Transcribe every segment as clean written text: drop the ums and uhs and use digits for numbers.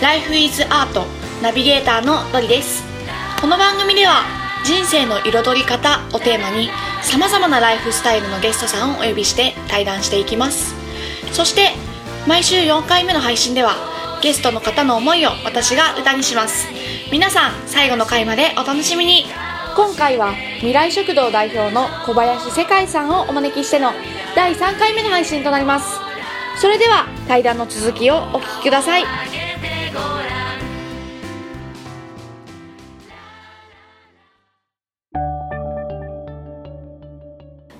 Life is Art ナビゲーターのロリです。この番組では人生の彩り方をテーマにさまざまなライフスタイルのゲストさんをお呼びして対談していきます。そして毎週4回目の配信ではゲストの方の思いを私が歌にします。皆さん最後の回までお楽しみに。今回は未来食堂代表の小林世界さんをお招きしての第3回目の配信となります。それでは対談の続きをお聞きください。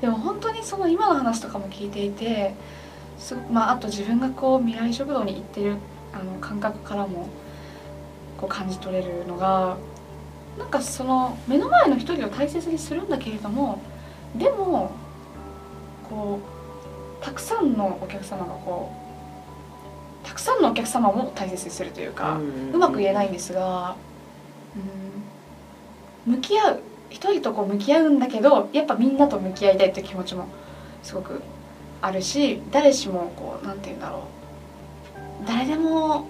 でも本当にその今の話とかも聞いていて、すごくあと自分がこう未来食堂に行ってる感覚からもこう感じ取れるのが、なんかその目の前の一人を大切にするんだけれども、でもこうたくさんのお客様がこうたくさんのお客様も大切にするというか、うまく言えないんですが、向き合う一人とこう向き合うんだけど、やっぱみんなと向き合いたいという気持ちもすごくあるし、誰しもこうなんて言うんだろう、誰でも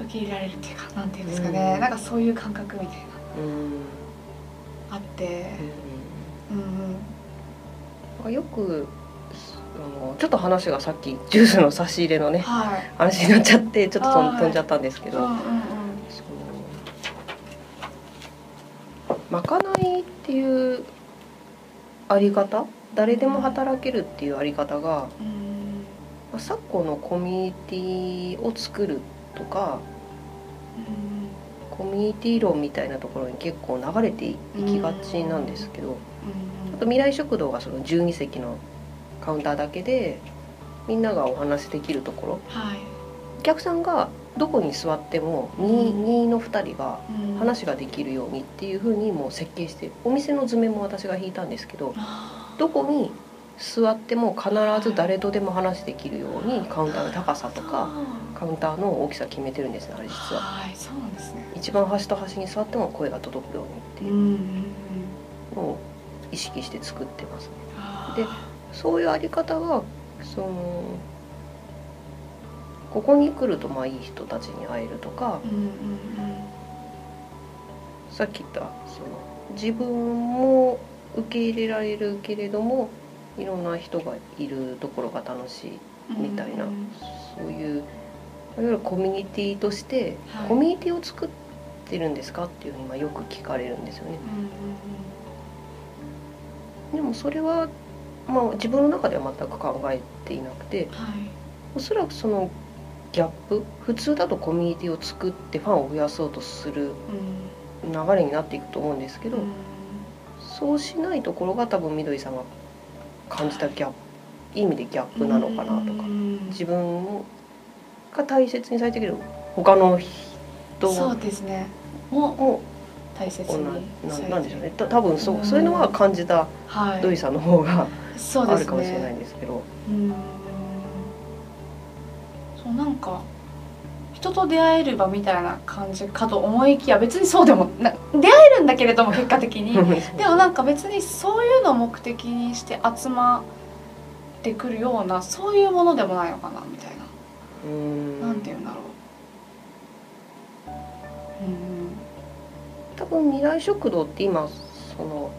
受け入れられるっていうか、なんていうんですかね、なんかそういう感覚みたいな、あって、よくちょっと話がさっきジュースの差し入れのね、話になっちゃってちょっと飛んじゃったんですけど、まかないっていうあり方、誰でも働けるっていうあり方が、昨今のコミュニティを作るとか、コミュニティ論みたいなところに結構流れていきがちなんですけど、あと未来食堂がその12席のカウンターだけでみんながお話できるところ、お客さんがどこに座っても 2の2人が話ができるようにっていう風にもう設計して、お店の図面も私が引いたんですけど、どこに座っても必ず誰とでも話できるようにカウンターの高さとかカウンターの大きさ決めてるんですね、あれ実は。そうなんですね。一番端と端に座っても声が届くようにっていうのを意識して作ってますね。で、そういうあり方がそのここに来るといい人たちに会えるとか、さっき言ったその自分も受け入れられるけれどもいろんな人がいるところが楽しいみたいな、そういういわゆるコミュニティとして、コミュニティを作ってるんですかっていうのをよく聞かれるんですよね。でもそれは、自分の中では全く考えていなくて、おそらくそのギャップ、普通だとコミュニティを作ってファンを増やそうとする流れになっていくと思うんですけど、そうしないところが多分みどりさんが感じたギャップ、いい意味でギャップなのかなとか、自分が大切にされている他の人も大切になんでしょうね。多分そういうのは感じたドイさんの方があるかもしれないんですけど、なんか人と出会える場みたいな感じかと思いきや、別にそうでも出会えるんだけれども結果的にでもなんか別にそういうのを目的にして集まってくるような、そういうものでもないのかなみたいな、なんていうんだろう、多分未来食堂って今その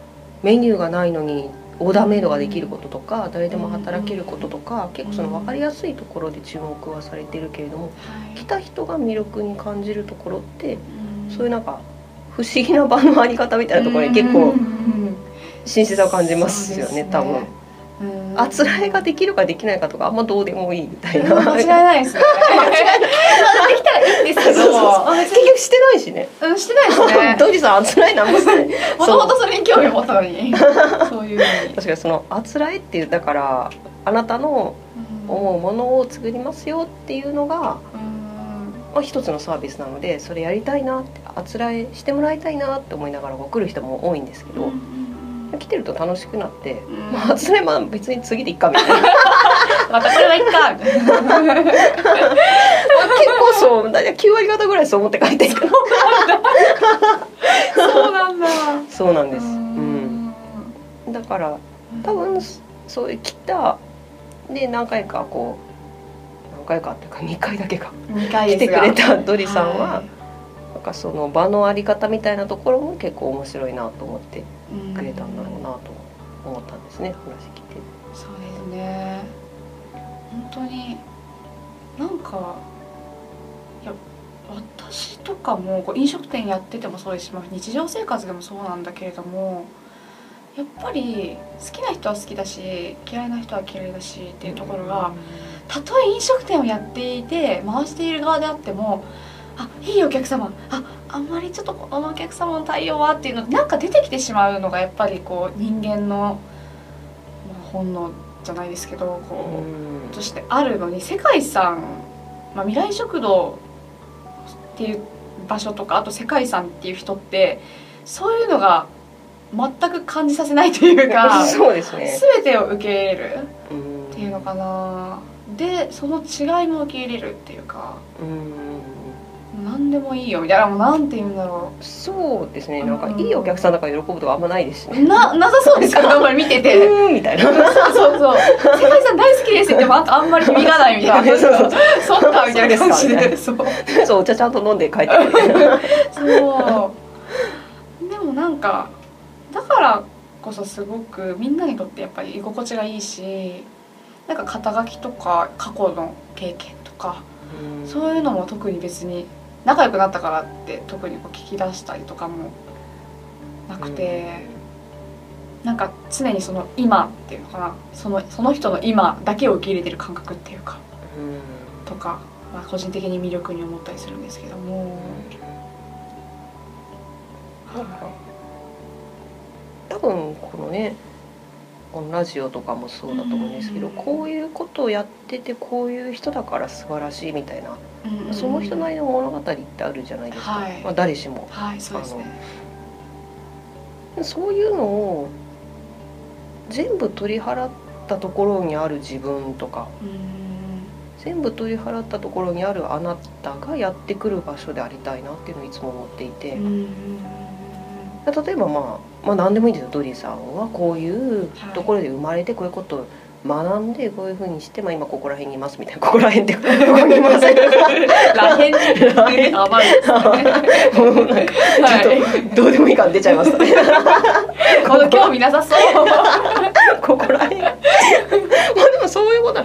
メニューがないのにオーダーメイドができることとか、誰でも働けることとか、結構その分かりやすいところで注目はされてるけれども、来た人が魅力に感じるところって、そういうなんか不思議な場のあり方みたいなところに結構新鮮さを感じますよね、多分。あつらいができるかできないかとかあんまどうでもいいみたいな、間違いないですねできたらいいんですけども、結局してないしね、してないですねドリさん、あつらいなんもしてないもともとそれに興味持ったのにそういうのに確かにそのあつらいっていう、だからあなたの思うものを作りますよっていうのが、一つのサービスなので、それやりたいなって、あつらいしてもらいたいなって思いながら来る人も多いんですけど、来てると楽しくなって、それは別に次でいっかみたいなまたこれはいっかみたいな結構そう、だいたい9割方ぐらいそう思って書いていくそうなんだそうなんです、だから多分そういう来たで何回かこう回かあったか2回だけか来てくれたドリさんは、はい、なんかその場のあり方みたいなところも結構面白いなと思ってくれたんだろうなと思ったんですね、話聞いて。そうですね、本当になんかいや私とかもこう飲食店やっててもそうですし、日常生活でもそうなんだけれども、やっぱり好きな人は好きだし嫌いな人は嫌いだしっていうところが、たとえ飲食店をやっていて回している側であっても、あ、いいお客様、あんまりちょっとこのお客様の対応はっていうのなんか出てきてしまうのがやっぱりこう人間の、本能じゃないですけどこうとしてあるのに、世界遺産、未来食堂っていう場所とか、あと世界遺産っていう人ってそういうのが全く感じさせないというか、そうですね、全てを受け入れるっていうのかな。でその違いも受け入れるっていうか、何でもいいよみたいな、もうなんて言うんだろう。そうですね、なんかいいお客さんだから喜ぶことはあんまないですね。なさそうですか、あんまり見ててみたいな。そうそう、世界遺産大好きですって、でもあんまり響かないみたいな。そっかみたいな感じで、そう、お茶ちゃんと飲んで帰ってくる。そう。でもなんかだからこそすごくみんなにとってやっぱり居心地がいいし、なんか肩書きとか過去の経験とかそういうのも特に別に仲良くなったからって特にこう聞き出したりとかもなくて、なんか常にその今っていうのかな、その人の今だけを受け入れてる感覚っていうかとか、個人的に魅力に思ったりするんですけども。多分このね、ラジオとかもそうだと思うんですけど、こういうことをやっててこういう人だから素晴らしいみたいな、その人なりの物語ってあるじゃないですか、はい、誰しも、はい、そうですね、そういうのを全部取り払ったところにある自分とか、全部取り払ったところにあるあなたがやってくる場所でありたいなっていうのをいつも思っていて。例えば何でもいいんですよ。ドリさんはこういうところで生まれてこういうことを学んでこういうふうにして、今ここら辺にいますみたいな、ここら辺ってここにいますみたいな、やばいですね、もうなんかちょっとどうでもいい感出ちゃいますね、この興味なさそうここら辺、でもそういうことは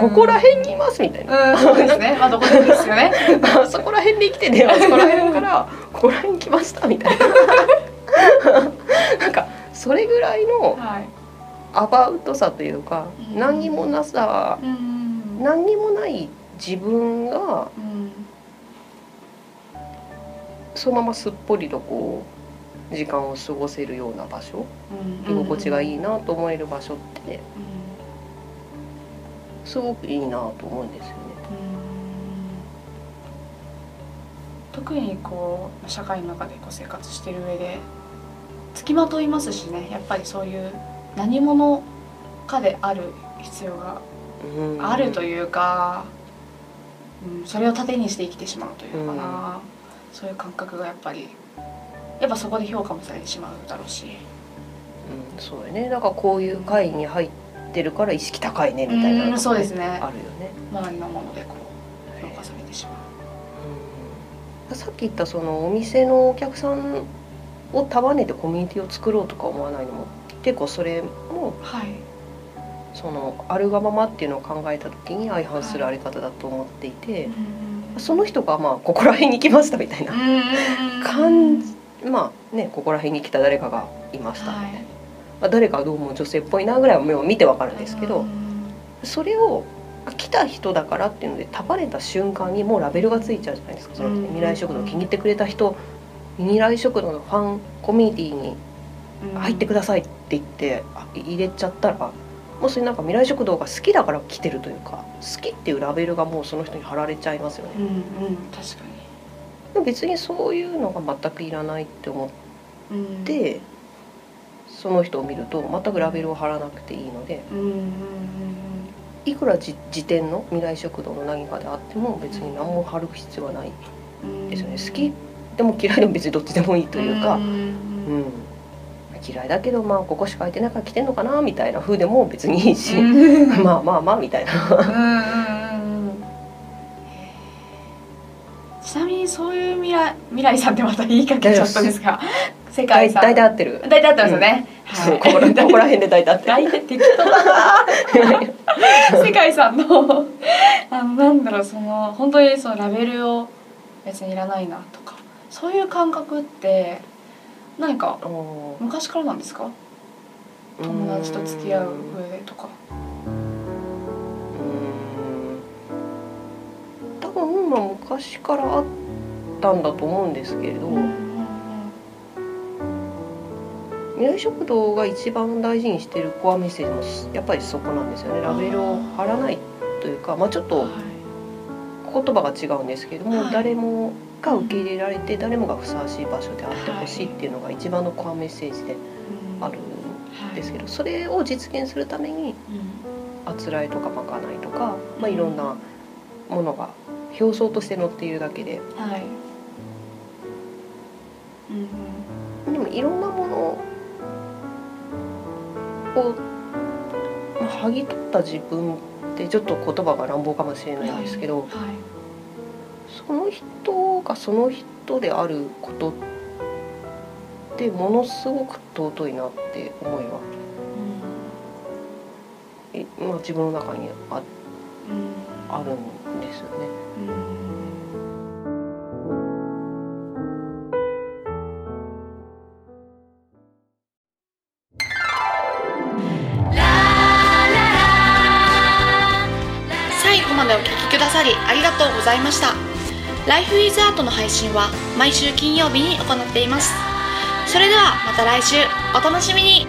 ここら辺にいますみたいな、そうですね、どこでもいいですよね、そこら辺で生きてね、そこら辺からここら辺来ましたみたいななんかそれぐらいのアバウトさというか、何にもなさ、何にもない自分がそのまますっぽりとこう時間を過ごせるような場所、居心地がいいなと思える場所ってすごくいいなと思うんですよね。特にこう社会の中でこう生活してる上でつきまといますしね、やっぱりそういう何者かである必要があるというか、それを盾にして生きてしまうというかな、そういう感覚がやっぱそこで評価もされてしまうだろうし、そうよね、だからこういう会に入ってるから意識高いねみたいなのがあるよね、周りのものでこう評価されてしまう。さっき言ったそのお店のお客さんを束ねてコミュニティを作ろうとか思わないのも結構それも、そのあるがままっていうのを考えた時に相反するあり方だと思っていて、その人がここら辺に来ましたみたいな感じ、ここら辺に来た誰かがいましたみたいな、誰かどうも女性っぽいなぐらいは目を見てわかるんですけど、それを来た人だからっていうので束ねた瞬間にもうラベルがついちゃうじゃないですか。その未来食堂を気に入ってくれた人、未来食堂のファンコミュニティに入ってくださいって言って入れちゃったら、もうそれなんか未来食堂が好きだから来てるというか、好きっていうラベルがもうその人に貼られちゃいますよね。確かに。別にそういうのが全くいらないって思って、その人を見ると全くラベルを貼らなくていいので。いくら時点の未来食堂の何かであっても別に何も貼る必要はないですよね。好きでも嫌いでも別にどっちでもいいというか、嫌いだけどここしか空いてないから来てんのかなみたいな風でも別にいいし、みたいなそういう未来さんってまた言いかけちゃったんですが、世界さん大体合ってる、大体合ってますよね、うん、はい、ここら辺で大体合ってる、大体適当だな世界さんのなんだろう、その本当にそのラベルを別にいらないなとか、そういう感覚って何か昔からなんですか？友達と付き合う上でとか。多分まあ昔からあったんだと思うんですけれど、未来食堂が一番大事にしているコアメッセージもやっぱりそこなんですよね。ラベルを貼らないというか、まあちょっと言葉が違うんですけれども、はい、誰もが受け入れられて、誰もがふさわしい場所であってほしいっていうのが一番のコアメッセージであるんですけど、それを実現するためにあつらいとかまかないとか、まあ、いろんなものが表層として載っているだけで、はい、でもいろんなものを剥ぎ取った自分ってちょっと言葉が乱暴かもしれないんですけど、はいはい、その人がその人であることってものすごく尊いなって思いは、まあ、自分の中にあるんですよね。最後までお聞きくださりありがとうございました。ライフイズアートの配信は毎週金曜日に行っています。それではまた来週お楽しみに。